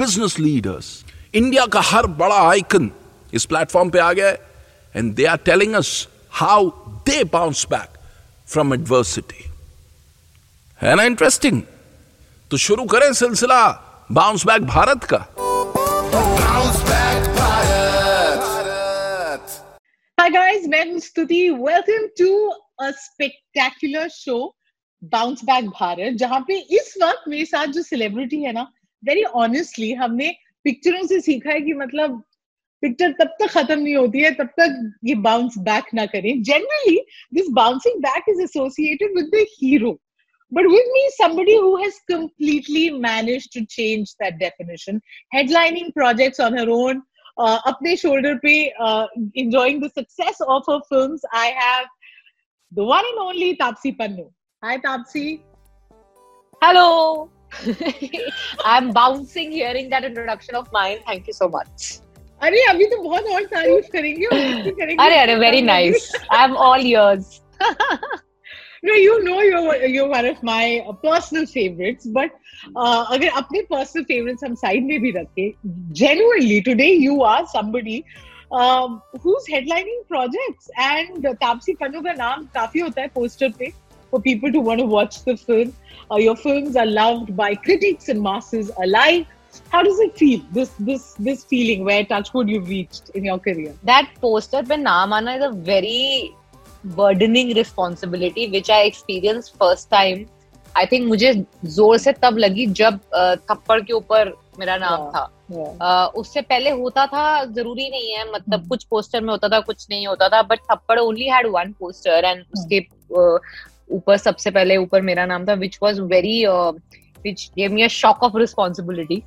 business leaders. India का हर बड़ा आइकन इस प्लेटफॉर्म पे आ गया है and they are telling us how they bounce back from adversity. है ना इंटरेस्टिंग? तो शुरू करें सिलसिला बाउंस बैक भारत का। Hi guys, मैं हूं स्तुति। Welcome to a spectacular show, Bounce Back Bharat, जहां पे इस वक्त मेरे साथ जो सेलिब्रिटी है ना, very honestly हमने पिक्चरों से सीखा है कि मतलब पिक्चर तब तक खत्म नहीं होती है तब तक ये बाउंस बैक ना करें। Generally, this bouncing back is associated with the hero, but with me somebody who has completely managed to change that definition, headlining projects on her own. अपने शोल्डर पे enjoying the success of her films, I have the one and only Taapsee Pannu. Hi Taapsee. Hello. I'm bouncing hearing that introduction of mine. Thank you so much. अरे अभी तो बहुत और तारीफ करेंगे। अरे very nice. I'm all ears. No, you know you're one of my personal favorites, but अगर अपने personal favorites हम side में भी रखें, genuinely today you are somebody who's headlining projects and Taapsee Pannu का नाम काफी होता है poster पे for people to want to watch the film. Your films are loved by critics and masses alike. How does it feel? This feeling where touchwood you've reached in your career. That poster पे नाम आना is a very burdening responsibility which I experienced first time. I think मुझे जोर से तब लगी जब थप्पड़ के ऊपर मेरा नाम था। उससे पहले होता था, जरूरी नहीं है, मतलब कुछ पोस्टर में होता था कुछ नहीं होता था, बट थप्पड़ only had one poster and उसके ऊपर सबसे पहले ऊपर मेरा नाम था, which was very which gave me a shock of responsibility.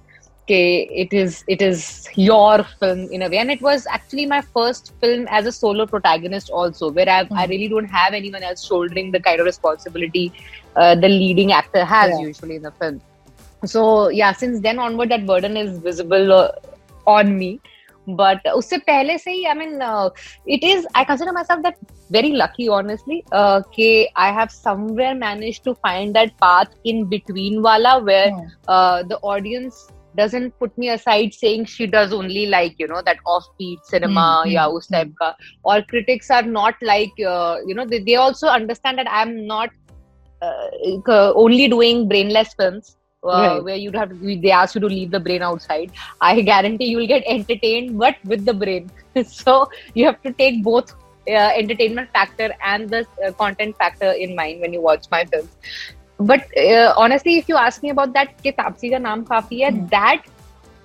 It is your film in a way, and it was actually my first film as a solo protagonist also, where I really don't have anyone else shouldering the kind of responsibility the leading actor has usually in the film. So yeah, since then onward that burden is visible on me, but usse pehle se hi, I mean, it is, I consider myself that very lucky honestly, ke I have somewhere managed to find that path in between wala where the audience doesn't put me aside saying she does only like, you know, that offbeat cinema yeah, us type ka, or critics are not like, you know, they also understand that I'm not only doing brainless films where you'd have to, they ask you to leave the brain outside. I guarantee you'll get entertained but with the brain. So you have to take both entertainment factor and the content factor in mind when you watch my films. But honestly, if you ask me about that, कि तापसी का नाम काफी है, that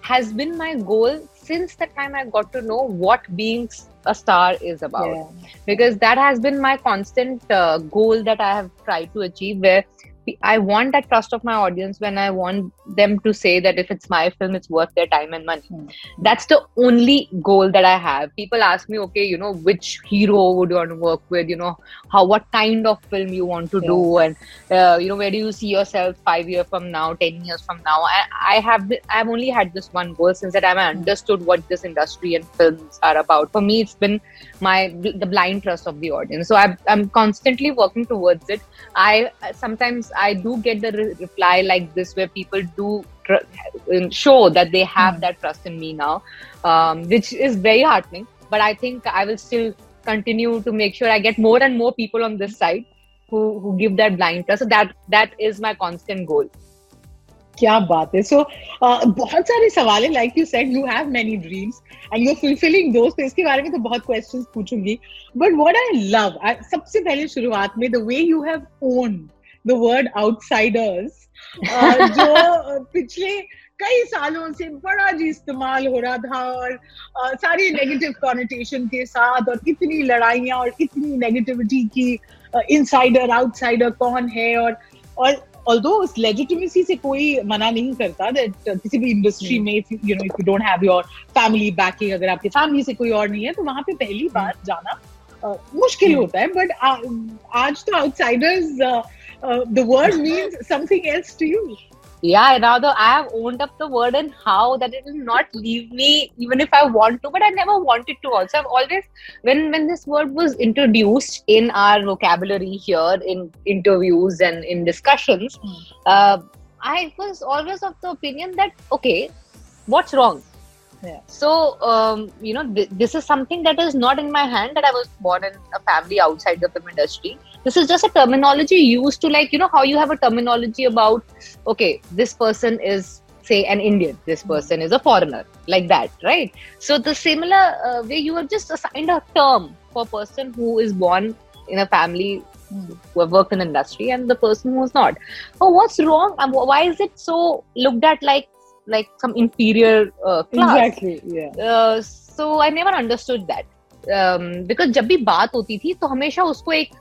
has been my goal since the time I got to know what being a star is about. Because that has been my constant goal that I have tried to achieve, where I want that trust of my audience when I want them to say that if it's my film, it's worth their time and money. That's the only goal that I have. People ask me, okay, you know, which hero would you want to work with? You know, how, what kind of film you want to do? And, you know, where do you see yourself 5 years from now, 10 years from now? I've only had this one goal since that time I understood what this industry and films are about. For me, it's been the blind trust of the audience. So I'm constantly working towards it. Sometimes I do get the reply like this, where people do show that they have that trust in me now, which is very heartening. But I think I will still continue to make sure I get more and more people on this side who give that blind trust. So that is my constant goal. क्या बात है. सो बहुत सारे सवाल है. Like you said you have many dreams and you are fulfilling दोस्त. इसके बारे में तो बहुत क्वेश्चंस पूछूंगी, बट व्हाट आई लव, सबसे पहले शुरुआत में the way you have owned the word outsiders, जो पिछले कई सालों से बड़ा जी इस्तेमाल हो रहा था और सारी नेगेटिव कॉनोटेशन के साथ, और इतनी लड़ाइयाँ और इतनी नेगेटिविटी की इनसाइडर आउटसाइडर कौन है, और although उस legitimacy से कोई मना नहीं करता that किसी भी इंडस्ट्री में if you don't have your family backing, अगर आपके फैमिली से कोई और नहीं है तो वहाँ पे पहली बार जाना मुश्किल होता है. बट आज तो outsiders the word means something else to you. Yeah, rather I have owned up the word and how that it will not leave me even if I want to, but I never wanted to also. I've always, when this word was introduced in our vocabulary here in interviews and in discussions, I was always of the opinion that, okay, what's wrong? Yeah. So, this is something that is not in my hand, that I was born in a family outside the film industry. This is just a terminology used to, like, how you have a terminology about, okay, this person is, say, an Indian, this person is a foreigner, like that, right? So the similar way you have just assigned a term for a person who is born in a family who have worked in the industry and the person who is not. Oh, what's wrong? Why is it so looked at like some inferior class? Exactly, yeah. So I never understood that. Because जब भी बात होती थी तो हमेशा उसको एक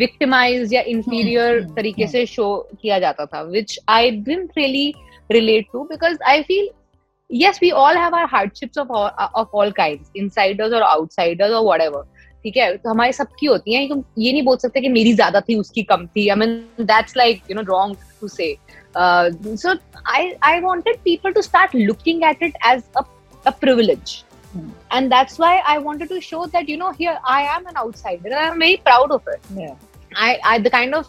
victimized या inferior तरीके से show किया जाता था, which I didn't really relate to, because I feel, yes, we all have our hardships of all kinds, insiders or outsiders or whatever. ठीक है, तो हमारे सबकी होती है. तुम ये नहीं बोल सकते कि मेरी ज्यादा थी उसकी कम थी. I mean, that's like, wrong to say. So I wanted people to start looking at it as a privilege. And that's why I wanted to show that, here I am an outsider and I'm very proud of it. Yeah. I the kind of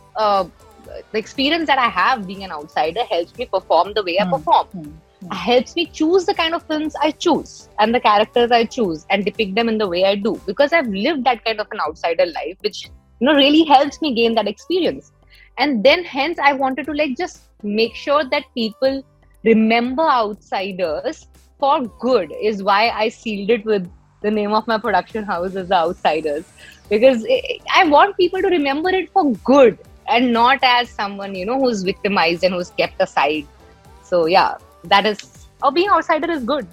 the experience that I have being an outsider helps me perform the way I perform. Helps me choose the kind of films I choose and the characters I choose and depict them in the way I do, because I've lived that kind of an outsider life, which really helps me gain that experience. And then hence I wanted to just make sure that people remember outsiders for good, is why I sealed it with the name of my production house as The Outsiders, because I want people to remember it for good and not as someone who's victimized and who's kept aside. So yeah, that is, being an outsider is good.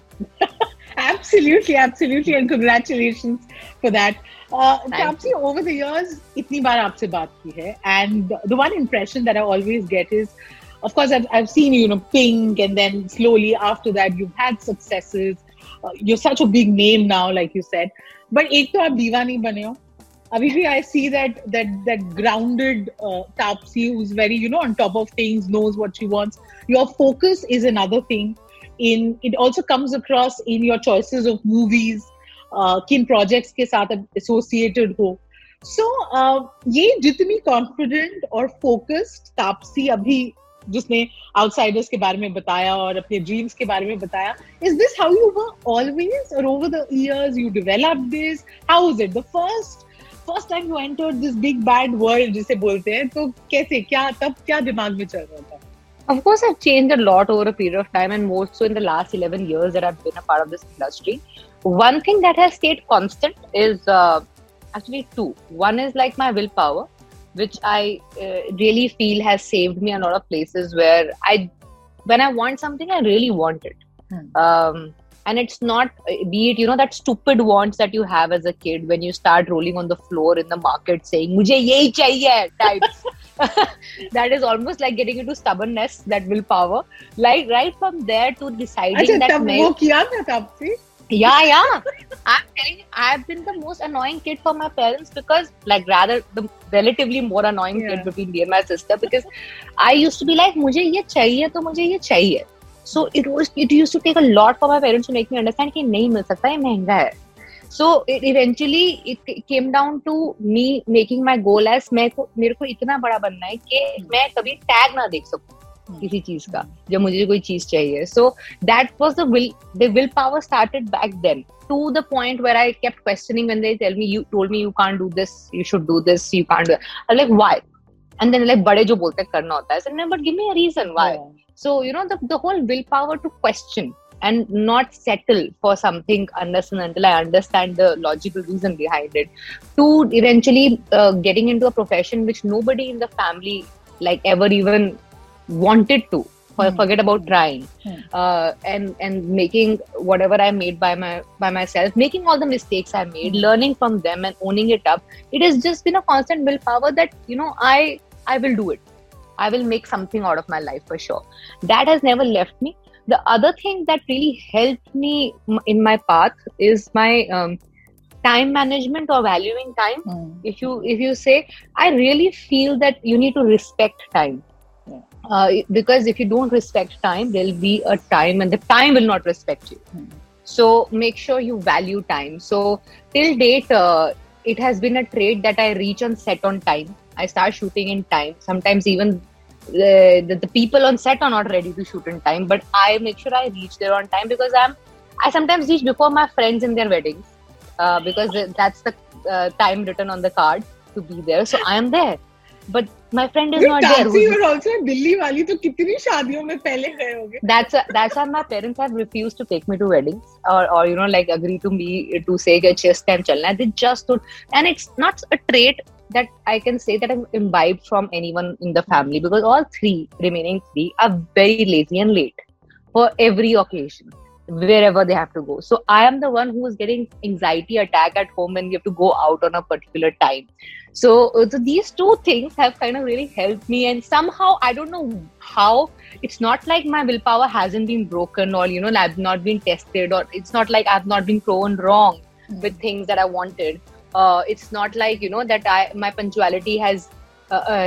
Absolutely, and congratulations for that. Taapsee, over the years, itni baar aapse baat ki hai, and the one impression that I always get is, of course, I've seen you, Pink, and then slowly after that, you've had successes. You're such a big name now, like you said. But ek to aap diva nahi bane ho. Abhi bhi I see that grounded Taapsee who's very, on top of things, knows what she wants. Your focus is another thing. It also comes across in your choices of movies, kin projects ke saath associated ho. So, ये जितनी confident और focused Taapsee अभी जिसने outsiders के बारे में बताया और अपने ड्रीम्स के बारे में बताया, is this how you were always और over the years you developed this? How was it the first time you entered this big bad world जिसे बोलते हैं? तो कैसे, क्या तब क्या दिमाग में चल रहा था? Of course, I've changed a lot over a period of time, and more so in the last 11 years that I've been a part of this industry. One thing that has stayed constant is actually two. One is my willpower, which I really feel has saved me a lot of places where when I want something, I really want it. And it's not, be it, that stupid wants that you have as a kid when you start rolling on the floor in the market saying, "Mujhe yehi chahiye," types. That is almost like getting into stubbornness, that willpower. Like right from there to deciding that... Achha, tab wo kiya na Taapsee? Yeah. I'm telling you, I've been the most annoying kid for my parents, because rather the relatively more annoying kid between me and my sister, because I used to be like, "Mujhe ye chahiye, to mujhe ye chahiye." So it used to take a lot for my parents to make me understand कि नहीं मिल सकता, ये महंगा है. So eventually it came down to me making my goal as मेरे को इतना बड़ा बनना है कि मैं कभी tag ना देख सकूं किसी चीज का जब मुझे कोई चीज चाहिए. So that was the willpower started back then, to the point where I kept questioning when they told me you can't do this, you should do this, you can't do that. I'm like, why? And then बड़े जो बोलते करना होता है, but give me a reason why. So, the whole willpower to question and not settle for something unless and until I understand the logical reason behind it, to eventually getting into a profession which nobody in the family ever even wanted to. Forget about trying, and making whatever I made by myself, making all the mistakes I made, learning from them and owning it up. It has just been a constant willpower that I will do it. I will make something out of my life for sure. That has never left me. The other thing that really helped me in my path is my time management, or valuing time. If you say, I really feel that you need to respect time. Because if you don't respect time, there'll be a time and the time will not respect you. So make sure you value time. So till date, it has been a trait that I reach on set on time. I start shooting in time. Sometimes even the people on set are not ready to shoot in time, but I make sure I reach there on time, because I sometimes reach before my friends in their weddings, because that's the time written on the card to be there. So I am there. But my friend is not there. You're also a Delhi wali, so kitni shaadiyon mein pehle gaye hoge. That's why my parents have refused to take me to weddings or agree to me to say that this time chalna hai. They just don't. And it's not a trait that I can say that I've imbibed from anyone in the family, because all remaining three are very lazy and late for every occasion, wherever they have to go. So I am the one who is getting anxiety attack at home when we have to go out on a particular time. So these two things have kind of really helped me, and somehow, I don't know how, it's not like my willpower hasn't been broken, or I've not been tested, or it's not like I've not been proven wrong with things that I wanted. It's not like, that my punctuality has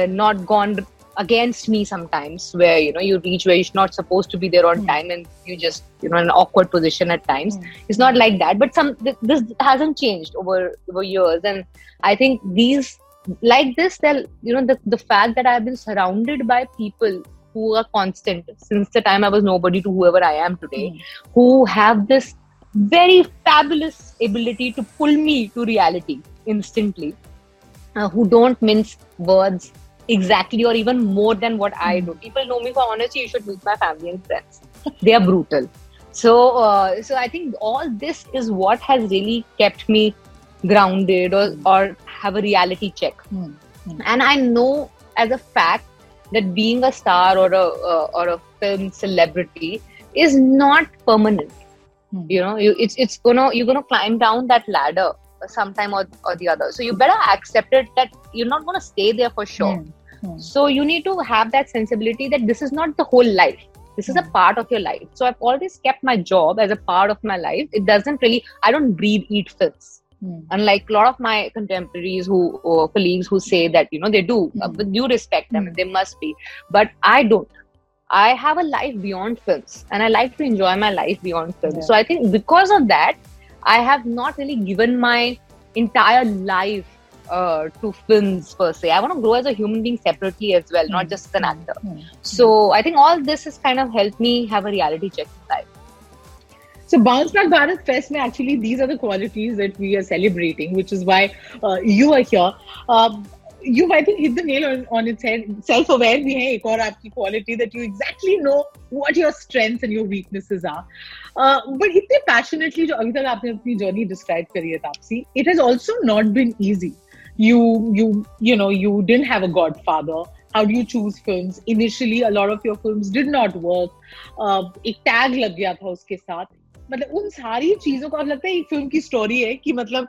not gone against me sometimes, where you reach where you're not supposed to be there on time and you just in an awkward position at times. It's not like that, but this hasn't changed over years, and I think these the fact that I've been surrounded by people who are constant since the time I was nobody to whoever I am today, who have this very fabulous ability to pull me to reality instantly, who don't mince words exactly or even more than what I do. People know me for honesty. You should meet my family and friends. They are brutal. So I think all this is what has really kept me grounded or have a reality check. And I know as a fact that being a star or a film celebrity is not permanent. You're gonna climb down that ladder sometime or the other. So you better accept it that you're not going to stay there for sure. So you need to have that sensibility that this is not the whole life. This is a part of your life. So I've always kept my job as a part of my life. It doesn't really, I don't breathe, eat, fits. Unlike a lot of my contemporaries or colleagues who say that, they do, but you respect them and they must be. But I don't. I have a life beyond films, and I like to enjoy my life beyond films. So I think because of that, I have not really given my entire life to films per se. I want to grow as a human being separately as well, not just as an actor. So I think all this has kind of helped me have a reality check in life. So Bounce Back Bharat Fest, mein actually these are the qualities that we are celebrating, which is why you are here. You've, I think, hit the nail on its head. Self-aware bhi hai ek aur aapki quality, that you exactly know what your strengths and your weaknesses are. But itne passionately jo abhi tak aapne apni journey describe kari hai, Taapsee, it has also not been easy. You didn't have a godfather. How do you choose films? Initially, a lot of your films did not work. Ek tag lag gaya tha uske saath. मतलब उन सारी चीजों को अब लगता है एक film की स्टोरी है कि मतलब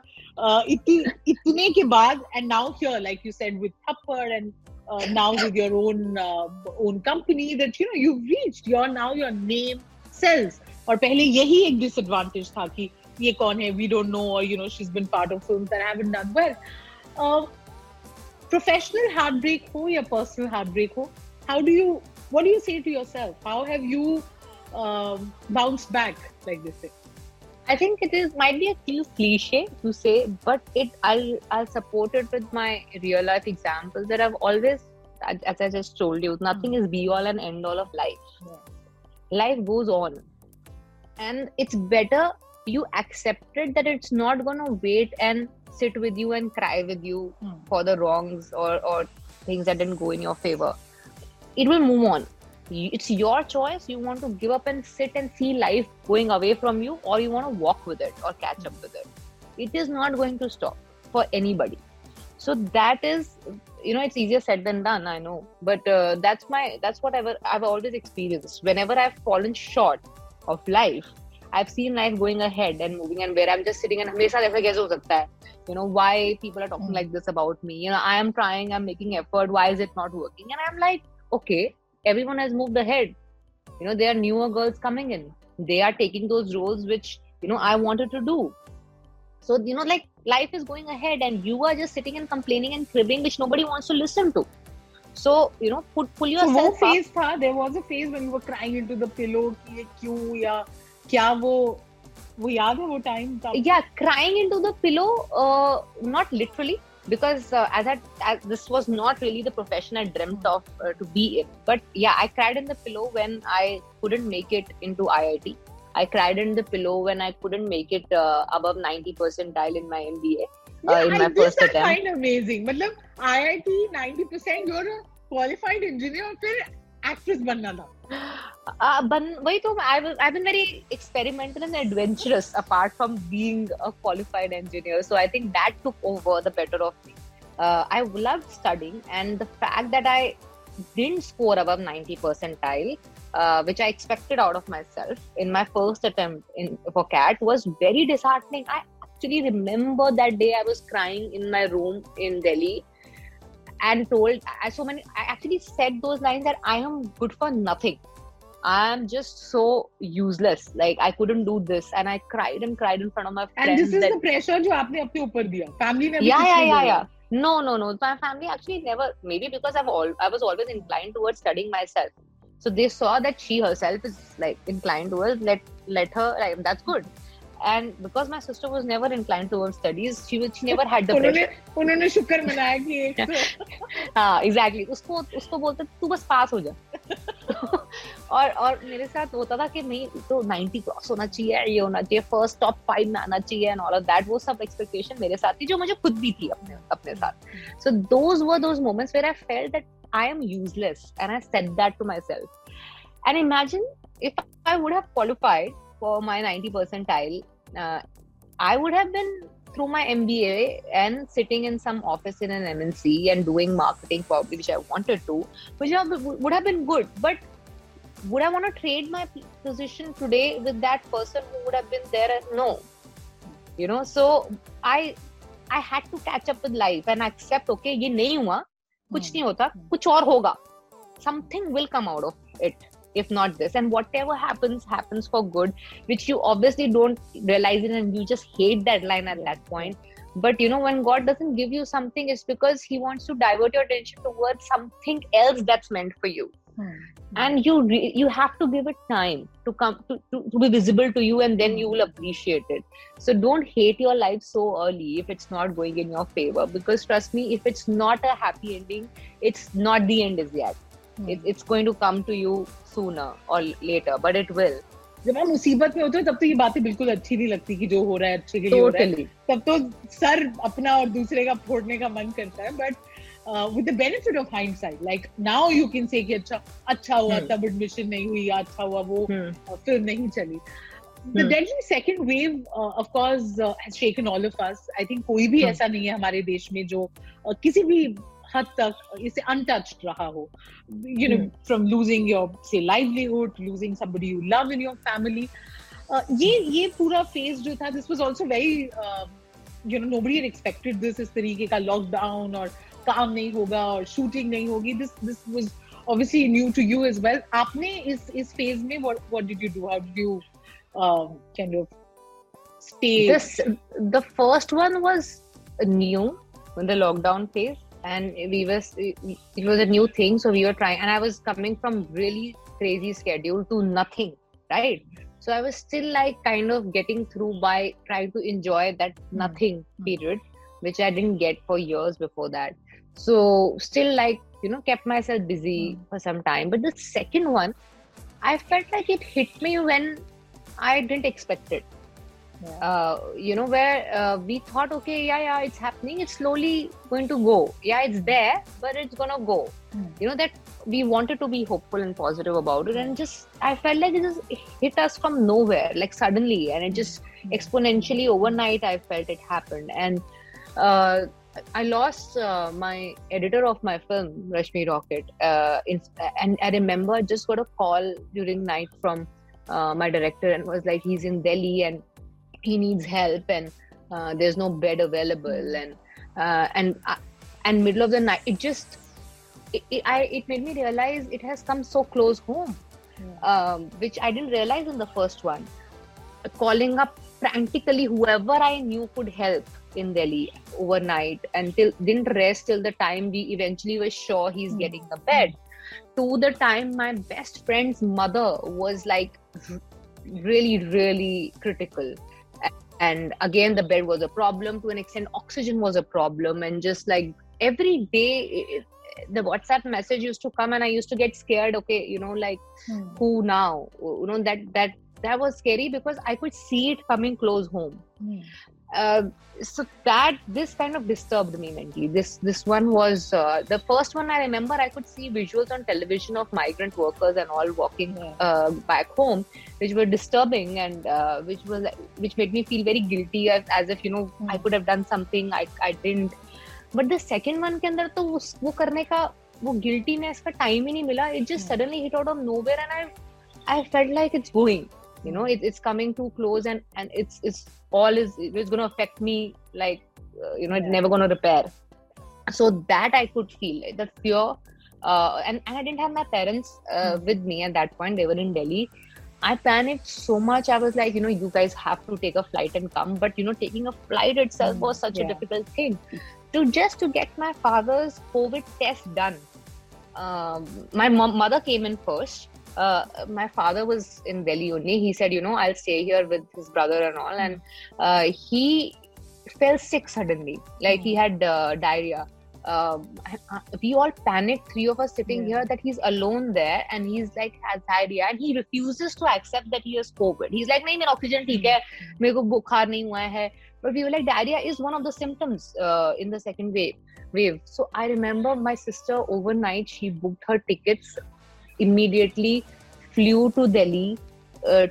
इतने के बाद and now here like you said with Thappad and now with your own company that you reached your now your name sales. और पहले यही एक डिसएडवांटेज था कि ये कौन है, वी डोंट नो, और she has been part of films that haven't done well. Professional heart break हो या पर्सनल हार्ट ब्रेक हो, how do you, what do you say to yourself, how have you bounce back like this thing? I think it might be a cliche to say, but I'll support it with my real life examples that I've always, as I just told you, nothing is be all and end all of life. Life goes on, and it's better you accept it that it's not gonna wait and sit with you and cry with you for the wrongs or things that didn't go in your favor. It will move on. It's your choice. You want to give up and sit and see life going away from you, or you want to walk with it or catch up with it. It is not going to stop for anybody. So that is, it's easier said than done, I know. But that's what I've always experienced. Whenever I've fallen short of life, I've seen life going ahead and moving, and where I'm just sitting and मेरे साथ ऐसा कैसे हो सकता है? Why people are talking like this about me? I am trying, I'm making effort. Why is it not working? And I'm like, okay, everyone has moved ahead. There are newer girls coming in. They are taking those roles which, I wanted to do. So, life is going ahead and you are just sitting and complaining and cribbing, which nobody wants to listen to. So, pull yourself so up. There was a phase when you were crying into the pillow, वो याद है वो time था? Yeah, crying into the pillow, not literally, because this was not really the profession I dreamt of to be in. But yeah, I cried in the pillow when I couldn't make it into IIT. I cried in the pillow when I couldn't make it above 90 percentile in my MBA in my first attempt. I find amazing. मतलब IIT 90%, you're a qualified engineer, फिर actress बनना था. I've been very experimental and adventurous apart from being a qualified engineer. So I think that took over the better of me. I loved studying, and the fact that I didn't score above 90 percentile, which I expected out of myself in my first attempt for CAT, was very disheartening. I actually remember that day I was crying in my room in Delhi. And I actually said those lines that I am good for nothing. I am just so useless. Like, I couldn't do this. And I cried in front of my friends. And this is the pressure you have put on yourself. Family never. Yeah. No. My family actually never. Maybe because I was always inclined towards studying myself. So they saw that she herself is like inclined towards let her. Like, that's good. And because my sister was never inclined towards studies, she never had the pressure. उन्होंने शुक्र मनाया कि exactly. उसको बोलते तू बस पास हो जा. और मेरे साथ होता था कि नहीं तो 90 क्रॉस होना चाहिए, ये होना चाहिए, फर्स्ट टॉप 5 में आना चाहिए and all of that. वो सब expectation मेरे साथ थी जो मुझे खुद भी थी अपने साथ. So those were those moments where I felt that I am useless, and I said that to myself. And imagine if I would have qualified for my 90 percentile, I would have been through my MBA and sitting in some office in an MNC and doing marketing probably, which I wanted to, which would have been good. But would I want to trade my position today with that person who would have been there? No. So I had to catch up with life and accept, okay, ये नहीं हुआ, कुछ नहीं होता, कुछ और होगा. Something will come out of it. If not this, and whatever happens for good, which you obviously don't realize it, and you just hate that line at that point. But when God doesn't give you something, it's because He wants to divert your attention towards something else that's meant for you. And you have to give it time to come to be visible to you, and then you will appreciate it. So don't hate your life so early if it's not going in your favor, because trust me, if it's not a happy ending, it's not the end as yet. It's going to come to you sooner or later, but it will. जब हम मुसीबत में होते हैं तब तो ये बातें बिल्कुल अच्छी नहीं लगती कि जो हो रहा है अच्छे के लिए हो रहा है. तब तो सर अपना और दूसरे का फोड़ने का मन करता है. But with the benefit of hindsight, like now you can say कि अच्छा हुआ तब admission नहीं हुई, अच्छा हुआ वो फिर नहीं चली. The deadly second wave, of course, has shaken all of us. I think कोई भी ऐसा नहीं है हमारे देश में जो किसी भी हद तक इससे untouched रहा हो, from losing your say livelihood, losing somebody you love in your family. ये पूरा phase जो था, this was also very nobody had expected this, इस तरीके का lockdown और काम नहीं होगा और shooting नहीं होगी. This was obviously new to you as well. आपने इस phase में what did you do? How did you kind of stay? The first one was new in the lockdown phase. And it was a new thing, so we were trying. And I was coming from really crazy schedule to nothing, right? So I was still like kind of getting through by trying to enjoy that nothing period, which I didn't get for years before that. So still like, kept myself busy for some time. But the second one, I felt like it hit me when I didn't expect it. you know, where we thought, okay, yeah, it's happening. It's slowly going to go. Yeah, it's there, but it's going to go. You know, that we wanted to be hopeful and positive about it. And just, I felt like it just hit us from nowhere, like suddenly. And it just exponentially overnight, I felt it happened. And I lost my editor of my film, Rashmi Rocket. And I remember I just got a call during night from my director and was like, he's in Delhi and he needs help and there's no bed available. And middle of the night, it just, it made me realize it has come so close home, which I didn't realize in the first one. Calling up frantically whoever I knew could help in Delhi overnight, and didn't rest till the time we eventually were sure he's getting the bed, to the time my best friend's mother was like really critical. And again, the bed was a problem to an extent, oxygen was a problem, and just like every day the WhatsApp message used to come and I used to get scared. Okay, you know, like who now? You know, that was scary because I could see it coming close home. So that this kind of disturbed me mentally. This one was the first one I remember. I could see visuals on television of migrant workers and all walking back home, which were disturbing and which made me feel very guilty, as if, you know, I could have done something I didn't. But the second one के अंदर तो वो करने का वो guiltiness का time ही नहीं मिला. It just suddenly hit out of nowhere, and I felt like it's going. You know, it's coming too close, and it's going to affect me, like, you know, it's never going to repair. So that I could feel, like, the fear, and I didn't have my parents with me at that point. They were in Delhi. I panicked so much. I was like, you know, you guys have to take a flight and come. But, you know, taking a flight itself was such a difficult thing. To get my father's COVID test done. My mother came in first. My father was in Delhi only. He said, you know, I'll stay here with his brother and all. And he fell sick suddenly. Like he had diarrhea. We all panicked, three of us sitting here, that he's alone there and he's like has diarrhea, and he refuses to accept that he has COVID. He's like, nahi, mera oxygen theek hai, mere ko bukhar nahi hua hai. But we were like, diarrhea is one of the symptoms in the second wave. So I remember my sister overnight, she booked her tickets, immediately flew to Delhi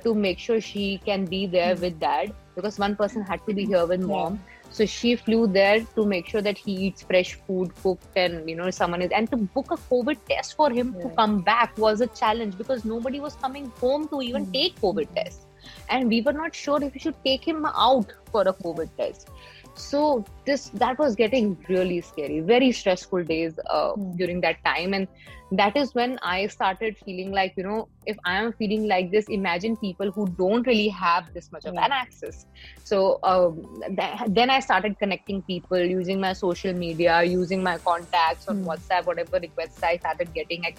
to make sure she can be there with dad, because one person had to be here with mom. So she flew there to make sure that he eats fresh food, cooked, and, you know, someone is. And to book a COVID test for him to come back was a challenge, because nobody was coming home to even take COVID tests. And we were not sure if we should take him out for a COVID test. So that was getting really scary, very stressful days during that time. And that is when I started feeling like, you know, if I am feeling like this, imagine people who don't really have this much of an access. So then I started connecting people, using my social media, using my contacts on WhatsApp, whatever requests I started getting. I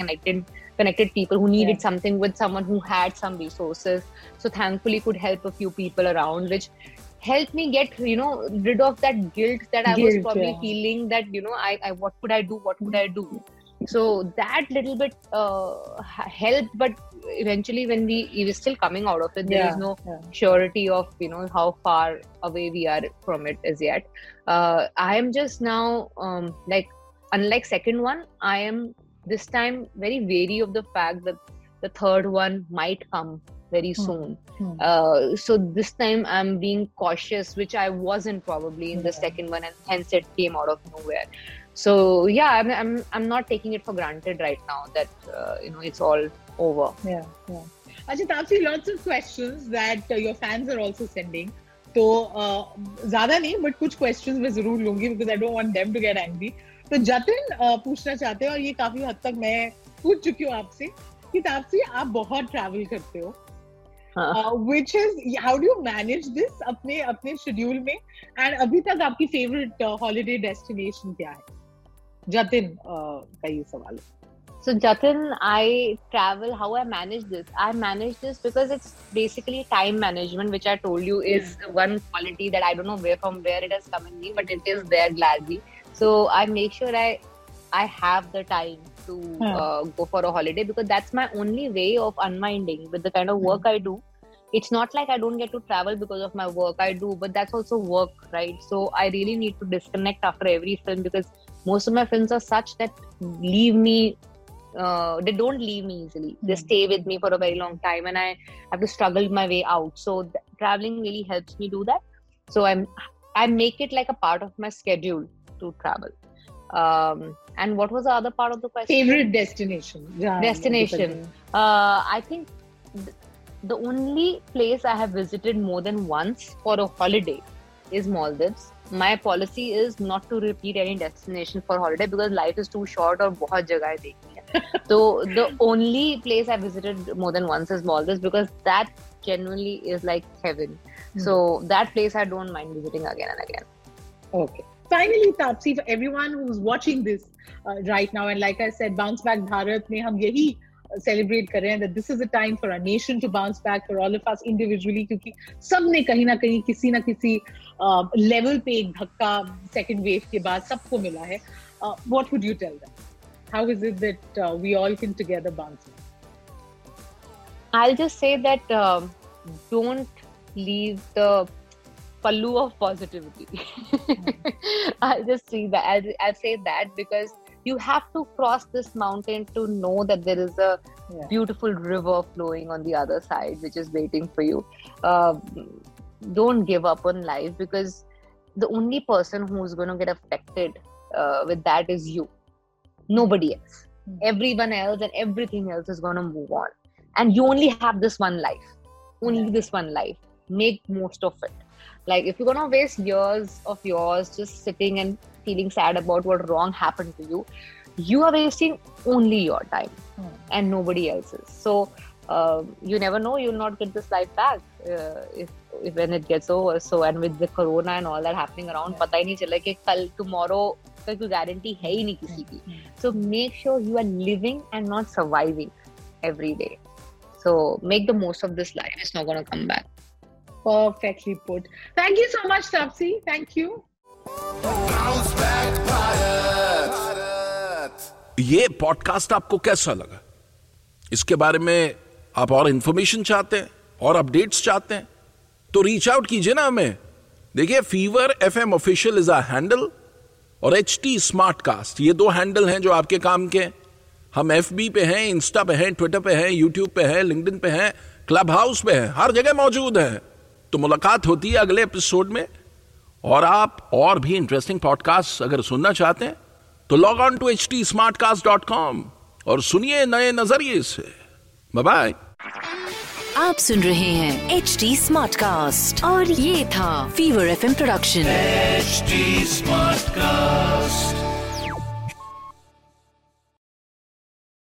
connected people who needed something with someone who had some resources. So thankfully could help a few people around, which helped me get, you know, rid of that guilt that I was probably feeling, that, you know, I what could I do? So that little bit helped, but eventually when we were still coming out of it, there is no surety of, you know, how far away we are from it as yet. I am just now, like, unlike second one, I am this time very wary of the fact that the third one might come very soon. So this time I'm being cautious, which I wasn't probably in the second one, and hence it came out of nowhere. So yeah, I'm not taking it for granted right now that you know, it's all over. Achha, Taapsee, lots of questions that your fans are also sending. So zyada nahi, but kuch questions main zarur lungi, because I don't want them to get angry. So Jatin पूछना चाहते हैं, और ये काफी हद तक मैं पूछ चुकी हूँ आपसे, कि तापसी आप बहुत ट्रैवल करते हो. Which is, how do you manage this अपने schedule में, and अभी तक आपकी favorite holiday destination क्या है? Jatin का ये सवाल है. So Jatin, how I manage this? I manage this because it's basically time management, which I told you is one quality that I don't know from where it has come in me, but it is there gladly. So I make sure I have the time to go for a holiday, because that's my only way of unwinding with the kind of work I do. it's not like I don't get to travel because of my work. I do, but that's also work, right? So I really need to disconnect after every film, because most of my films are such that leave me, they don't leave me easily. Mm-hmm. They stay with me for a very long time, and I have to struggle my way out. So traveling really helps me do that. So I make it like a part of my schedule to travel. And what was the other part of the question? Favorite destination. Yeah, destination. I think the only place I have visited more than once for a holiday is Maldives. My policy is not to repeat any destination for holiday because life is too short और बहुत जगह देखनी है. So the only place I visited more than once is Maldives, because that genuinely is like heaven. Mm-hmm. So that place I don't mind visiting again and again. Okay. Finally, Taapsee, for everyone who's watching this right now, and like I said, Bounce Back Bharat mein hum yahi celebrate kar rahe hain that this is a time for our nation to bounce back, for all of us individually, kyunki sab ne kahin na kahin kisi na kisi level pe ek dhakka second wave ke baad sabko mila hai. What would you tell them? How is it that we all can together bounce back? I'll just say that don't leave the pallu of positivity. I'll just say that. I'll say that because you have to cross this mountain to know that there is a beautiful river flowing on the other side, which is waiting for you. Don't give up on life, because the only person who's going to get affected with that is you. Nobody else. Everyone else and everything else is going to move on. And you only have this one life. This one life. Make most of it. Like, if you're gonna waste years of yours just sitting and feeling sad about what wrong happened to you, you are wasting only your time and nobody else's. So, you never know, you'll not get this life back if when it gets over. So, and with the corona and all that happening around, pata hi nahi chala ki kal tomorrow ka koi guarantee hai hi nahi kisi ki. So, make sure you are living and not surviving every day. So, make the most of this life. It's not gonna come back. Perfectly put. Thank you so much, Taapsee. Thank you. Bounce Back Bharat. ये podcast आपको कैसा लगा? इसके बारे में आप और information चाहते हैं और अपडेट्स चाहते हैं तो रीच आउट कीजिए ना हमें. देखिए, Fever FM official is a handle और HD स्मार्टकास्ट, ये दो हैंडल हैं जो आपके काम के. हम FB पे हैं, इंस्टा पे हैं, ट्विटर पे हैं, यूट्यूब पे हैं, लिंक्डइन पे हैं, क्लब हाउस पे हैं, हर जगह मौजूद हैं. तो मुलाकात होती है अगले एपिसोड में. और आप और भी इंटरेस्टिंग पॉडकास्ट अगर सुनना चाहते हैं तो लॉग ऑन टू htsmartcast.com और सुनिए नए नजरिए से. Bye bye. आप सुन रहे हैं HD Smartcast और ये था Fever FM production HD Smartcast.